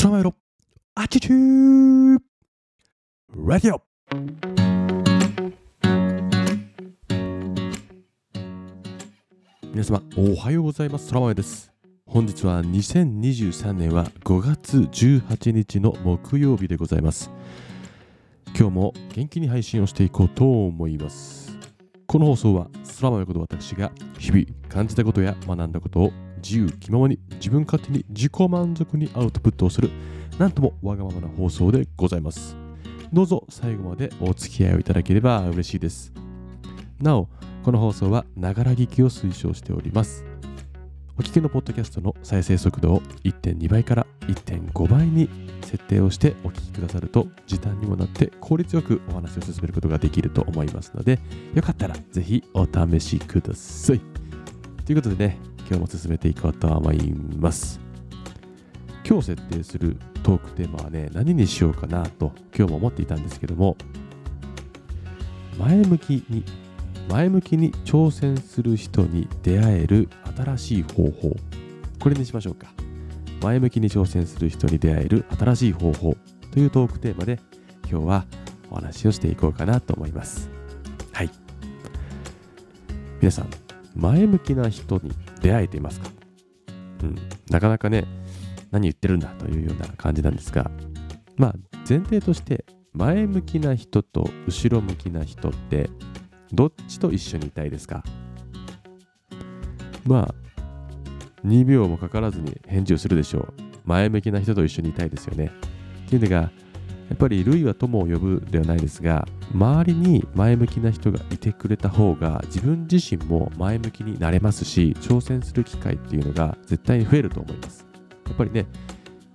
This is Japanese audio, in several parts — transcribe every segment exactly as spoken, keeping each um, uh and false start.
さまよろアチチューラジオ。皆様おはようございます。空豆です。本日はにせんにじゅうさんねんはごがつじゅうはちにちの木曜日でございます。今日も元気に配信をしていこうと思います。この放送は空豆こと私が日々感じたことや学んだことを自由気ままに自分勝手に自己満足にアウトプットをする、なんともわがままな放送でございます。どうぞ最後までお付き合いをいただければ嬉しいです。なお、この放送はながら聞きを推奨しております。お聞きのポッドキャストの再生速度を いってんにばいから いってんごばいに設定をしてお聞きくださると時短にもなって効率よくお話を進めることができると思いますので、よかったらぜひお試しください。ということでね、今日も進めていこうと思います。今日設定するトークテーマはね、何にしようかなと今日も思っていたんですけども、前向きに前向きに挑戦する人に出会える新しい方法、これにしましょうか。前向きに挑戦する人に出会える新しい方法というトークテーマで今日はお話をしていこうかなと思います。はい、皆さん前向きな人に出会えていますか？うん、なかなかね、何言ってるんだというような感じなんですが、まあ前提として前向きな人と後ろ向きな人ってどっちと一緒にいたいですか？まあにびょうもかからずに返事をするでしょう。前向きな人と一緒にいたいですよね。っていうのがやっぱり類は友を呼ぶではないですが、周りに前向きな人がいてくれた方が自分自身も前向きになれますし、挑戦する機会っていうのが絶対に増えると思います。やっぱりね、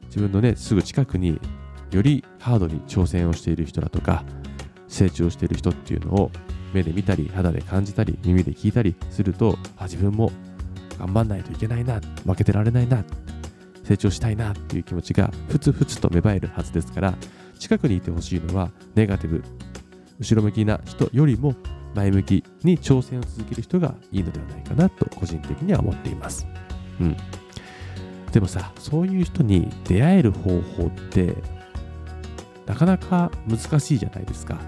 自分のねすぐ近くによりハードに挑戦をしている人だとか成長している人っていうのを目で見たり肌で感じたり耳で聞いたりすると、あ、自分も頑張んないといけないな、負けてられないな、成長したいなっていう気持ちがふつふつと芽生えるはずですから、近くにいてほしいのはネガティブ後ろ向きな人よりも前向きに挑戦を続ける人がいいのではないかなと個人的には思っています。うん、でもさ、そういう人に出会える方法ってなかなか難しいじゃないですか、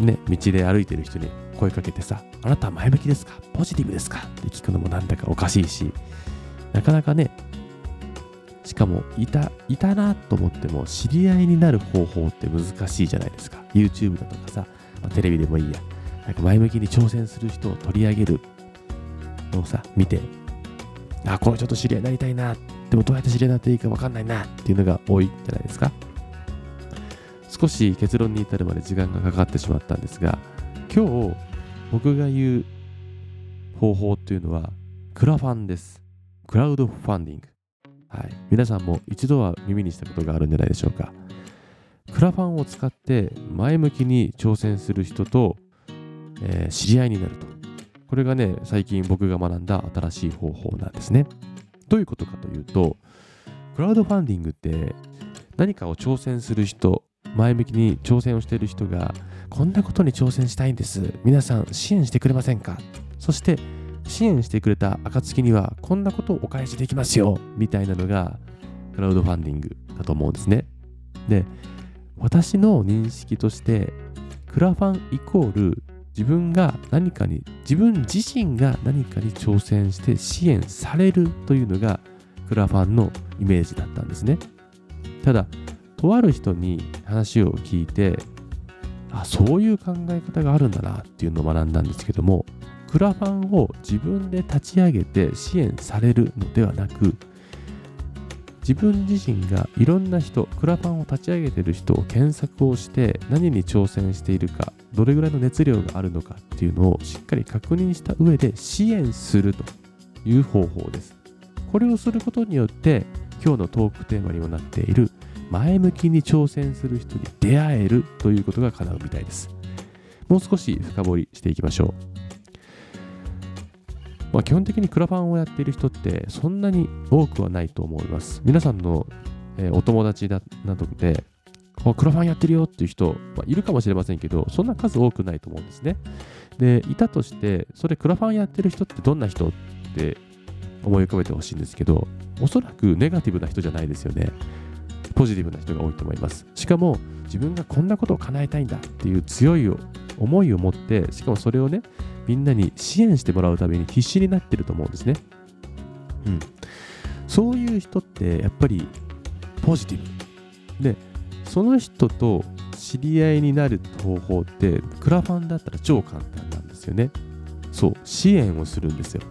ね、道で歩いてる人に声かけてさ、あなたは前向きですか、ポジティブですかって聞くのもなんだかおかしいし、なかなかね、しかもいた、いたなと思っても知り合いになる方法って難しいじゃないですか。 YouTube だとかさ、まあ、テレビでもいいや、なんか前向きに挑戦する人を取り上げるのをさ見て、あ、この人と知り合いになりたいな、でもどうやって知り合いになっていいか分かんないなっていうのが多いじゃないですか。少し結論に至るまで時間がかかってしまったんですが、今日僕が言う方法というのはクラファンです。クラウドファンディング。はい、皆さんも一度は耳にしたことがあるんじゃないでしょうか。クラファンを使って前向きに挑戦する人と、えー、知り合いになると。これがね、最近僕が学んだ新しい方法なんですね。どういうことかというと、クラウドファンディングって何かを挑戦する人、前向きに挑戦をしている人が、こんなことに挑戦したいんです。皆さん支援してくれませんか？そして支援してくれた暁にはこんなことをお返しできますよみたいなのがクラウドファンディングだと思うんですね。で、私の認識としてクラファンイコール自分が何かに自分自身が何かに挑戦して支援されるというのがクラファンのイメージだったんですね。ただとある人に話を聞いて、あ、そういう考え方があるんだなっていうのを学んだんですけども、クラファンを自分で立ち上げて支援されるのではなく、自分自身がいろんな人、クラファンを立ち上げている人を検索をして何に挑戦しているか、どれぐらいの熱量があるのかっていうのをしっかり確認した上で支援するという方法です。これをすることによって今日のトークテーマにもなっている前向きに挑戦する人に出会えるということが叶うみたいです。もう少し深掘りしていきましょう。まあ、基本的にクラファンをやっている人ってそんなに多くはないと思います。皆さんの、えー、お友達だなどでクラファンやってるよっていう人、まあ、いるかもしれませんけど、そんな数多くないと思うんですね。で、いたとして、それクラファンやってる人ってどんな人って思い浮かべてほしいんですけど、おそらくネガティブな人じゃないですよね。ポジティブな人が多いと思います。しかも自分がこんなことを叶えたいんだっていう強い思いを持って、しかもそれをねみんなに支援してもらうために必死になってると思うんですね、うん、そういう人ってやっぱりポジティブで、その人と知り合いになる方法ってクラファンだったら超簡単なんですよね。そう、支援をするんですよ。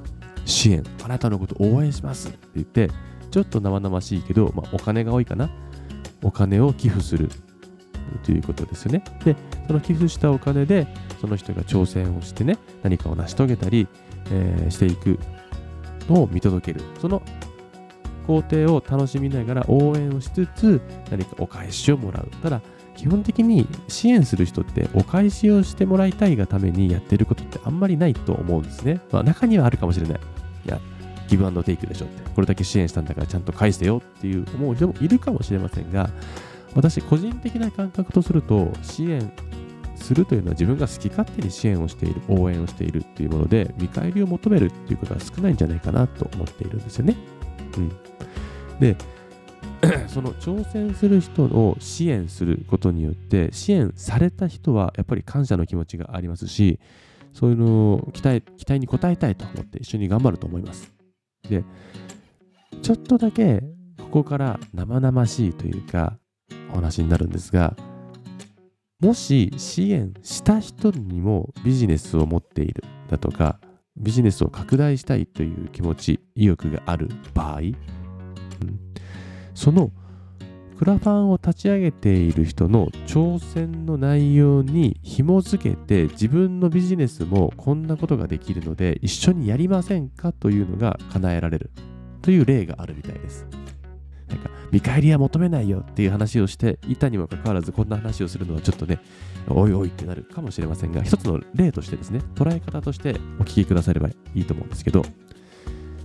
支援、あなたのこと応援しますって言って、ちょっと生々しいけど、まあ、お金が多いかな、お金を寄付するということですよね。で、その寄付したお金でその人が挑戦をしてね、何かを成し遂げたり、えー、していくのを見届ける、その工程を楽しみながら応援をしつつ、何かお返しをもらう。ただ基本的に支援する人ってお返しをしてもらいたいがためにやってることってあんまりないと思うんですね。まあ、中にはあるかもしれない。いや、ギブアンドテイクでしょって、これだけ支援したんだからちゃんと返してよっていう思う人もいるかもしれませんが、私個人的な感覚とすると、支援するというのは自分が好き勝手に支援をしている、応援をしているっていうもので、見返りを求めるっていうことは少ないんじゃないかなと思っているんですよね。うん、でその挑戦する人を支援することによって、支援された人はやっぱり感謝の気持ちがありますし、そういうのを期待、期待に応えたいと思って一緒に頑張ると思います。で、ちょっとだけここから生々しいというかお話になるんですが、もし支援した人にもビジネスを持っているだとか、ビジネスを拡大したいという気持ち、意欲がある場合、うん、そのクラファンを立ち上げている人の挑戦の内容に紐付けて、自分のビジネスもこんなことができるので一緒にやりませんかというのが叶えられるという例があるみたいです。なんか見返りは求めないよっていう話をしていたにもかかわらず、こんな話をするのはちょっとね、おいおいってなるかもしれませんが、一つの例としてですね、捉え方としてお聞きくださればいいと思うんですけど、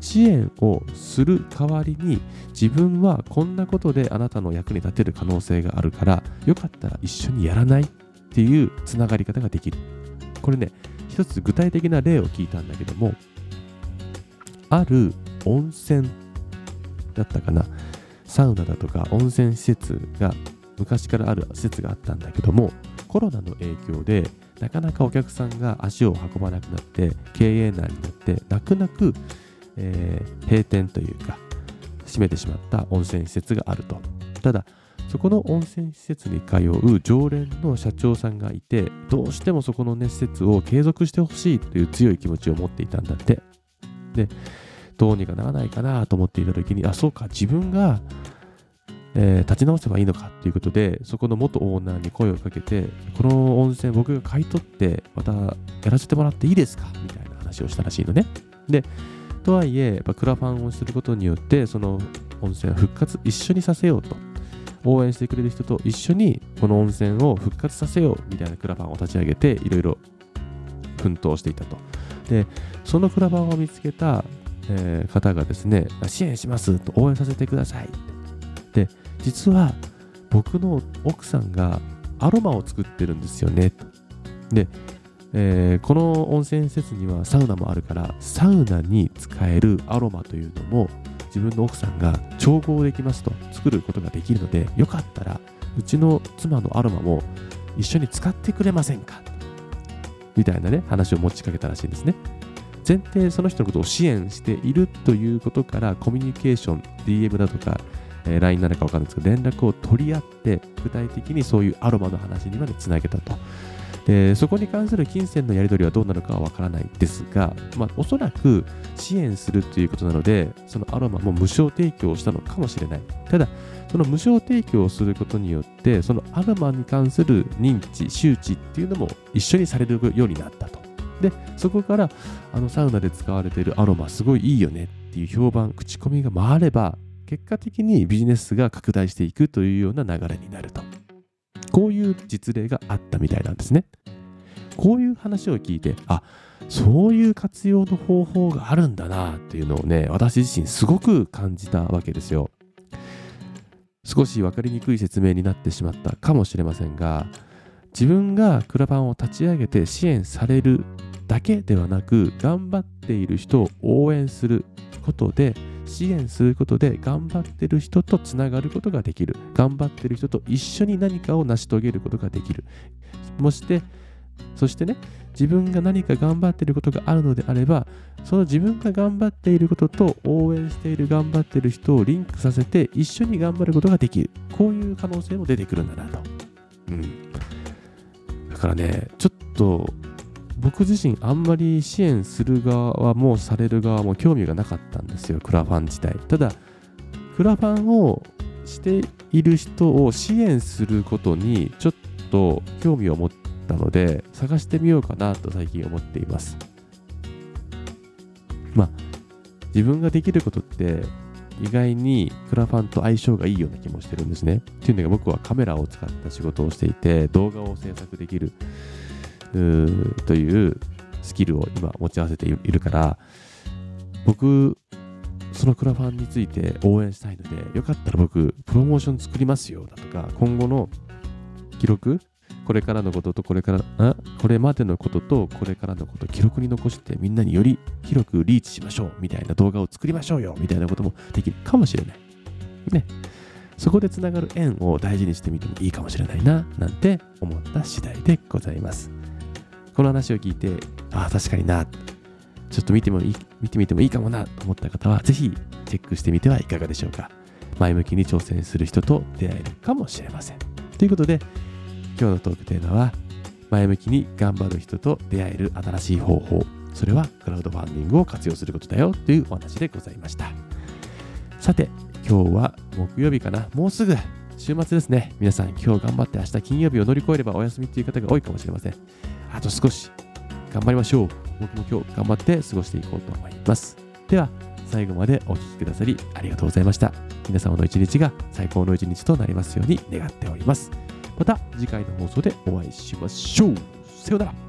支援をする代わりに、自分はこんなことであなたの役に立てる可能性があるから、よかったら一緒にやらないっていうつながり方ができる。これね、一つ具体的な例を聞いたんだけども、ある温泉だったかな、サウナだとか温泉施設が昔からある施設があったんだけども、コロナの影響でなかなかお客さんが足を運ばなくなって、経営難になって、泣く泣くえー、閉店というか閉めてしまった温泉施設があると。ただそこの温泉施設に通う常連の社長さんがいて、どうしてもそこの、ね、施設を継続してほしいという強い気持ちを持っていたんだって。で、どうにかならないかなと思っていた時に、あ、そうか、自分が、えー、立ち直せばいいのかということで、そこの元オーナーに声をかけて、この温泉僕が買い取ってまたやらせてもらっていいですかみたいな話をしたらしいのね。でとはいえ、やっぱクラファンをすることによって、その温泉を復活一緒にさせようと、応援してくれる人と一緒にこの温泉を復活させようみたいなクラファンを立ち上げて、いろいろ奮闘していたと。で、そのクラファンを見つけた、えー、方がですね、支援しますと、応援させてくださいで、実は僕の奥さんがアロマを作ってるんですよねと。でえー、この温泉施設にはサウナもあるから、サウナに使えるアロマというのも自分の奥さんが調合できますと、作ることができるので、よかったらうちの妻のアロマも一緒に使ってくれませんかみたいなね、話を持ちかけたらしいんですね。前提、その人のことを支援しているということから、コミュニケーション ディーエム だとか、えー、ライン なのか分かんないですけど、連絡を取り合って、具体的にそういうアロマの話にまでつなげたと。えー、そこに関する金銭のやり取りはどうなるかはわからないですが、まあ、おそらく支援するということなので、そのアロマも無償提供したのかもしれない。ただその無償提供をすることによって、そのアロマに関する認知、周知っていうのも一緒にされるようになったと。で、そこからあのサウナで使われているアロマすごいいいよねっていう評判、口コミが回れば、結果的にビジネスが拡大していくというような流れになると。こういう実例があったみたいなんですね。こういう話を聞いて、あ、そういう活用の方法があるんだなっていうのをね、私自身すごく感じたわけですよ。少し分かりにくい説明になってしまったかもしれませんが、自分がクラファンを立ち上げて支援されるだけではなく、頑張っている人を応援することで、支援することで頑張ってる人とつながることができる。頑張ってる人と一緒に何かを成し遂げることができる。もしてそしてね、自分が何か頑張っていることがあるのであれば、その自分が頑張っていることと応援している頑張っている人をリンクさせて一緒に頑張ることができる。こういう可能性も出てくるんだなと、うん、だからね、ちょっと僕自身あんまり支援する側もされる側も興味がなかったんですよ、クラファン自体。ただクラファンをしている人を支援することにちょっと興味を持ってなので探してみようかなと最近思っています。まあ自分ができることって意外にクラファンと相性がいいような気もしてるんですね。というのが僕はカメラを使った仕事をしていて、動画を制作できるというスキルを今持ち合わせているから、僕そのクラファンについて応援したいので、よかったら僕プロモーション作りますよだとか、今後の記録、これからのこととこれからあこれまでのこととこれからのこと、記録に残してみんなにより広くリーチしましょうみたいな動画を作りましょうよみたいなこともできるかもしれないね。そこでつながる縁を大事にしてみてもいいかもしれないななんて思った次第でございます。この話を聞いて、あ確かにな、ちょっと見てもいい見てみてもいいかもなと思った方は、ぜひチェックしてみてはいかがでしょうか。前向きに挑戦する人と出会えるかもしれません。ということで、今日のトークテーマは、前向きに頑張る人と出会える新しい方法、それはクラウドファンディングを活用することだよというお話でございました。さて今日は木曜日かな、もうすぐ週末ですね。皆さん今日頑張って、明日金曜日を乗り越えればお休みという方が多いかもしれません。あと少し頑張りましょう。僕も今日頑張って過ごしていこうと思います。では最後までお聞きくださりありがとうございました。皆様の一日が最高の一日となりますように願っております。また次回の放送でお会いしましょう。さようなら。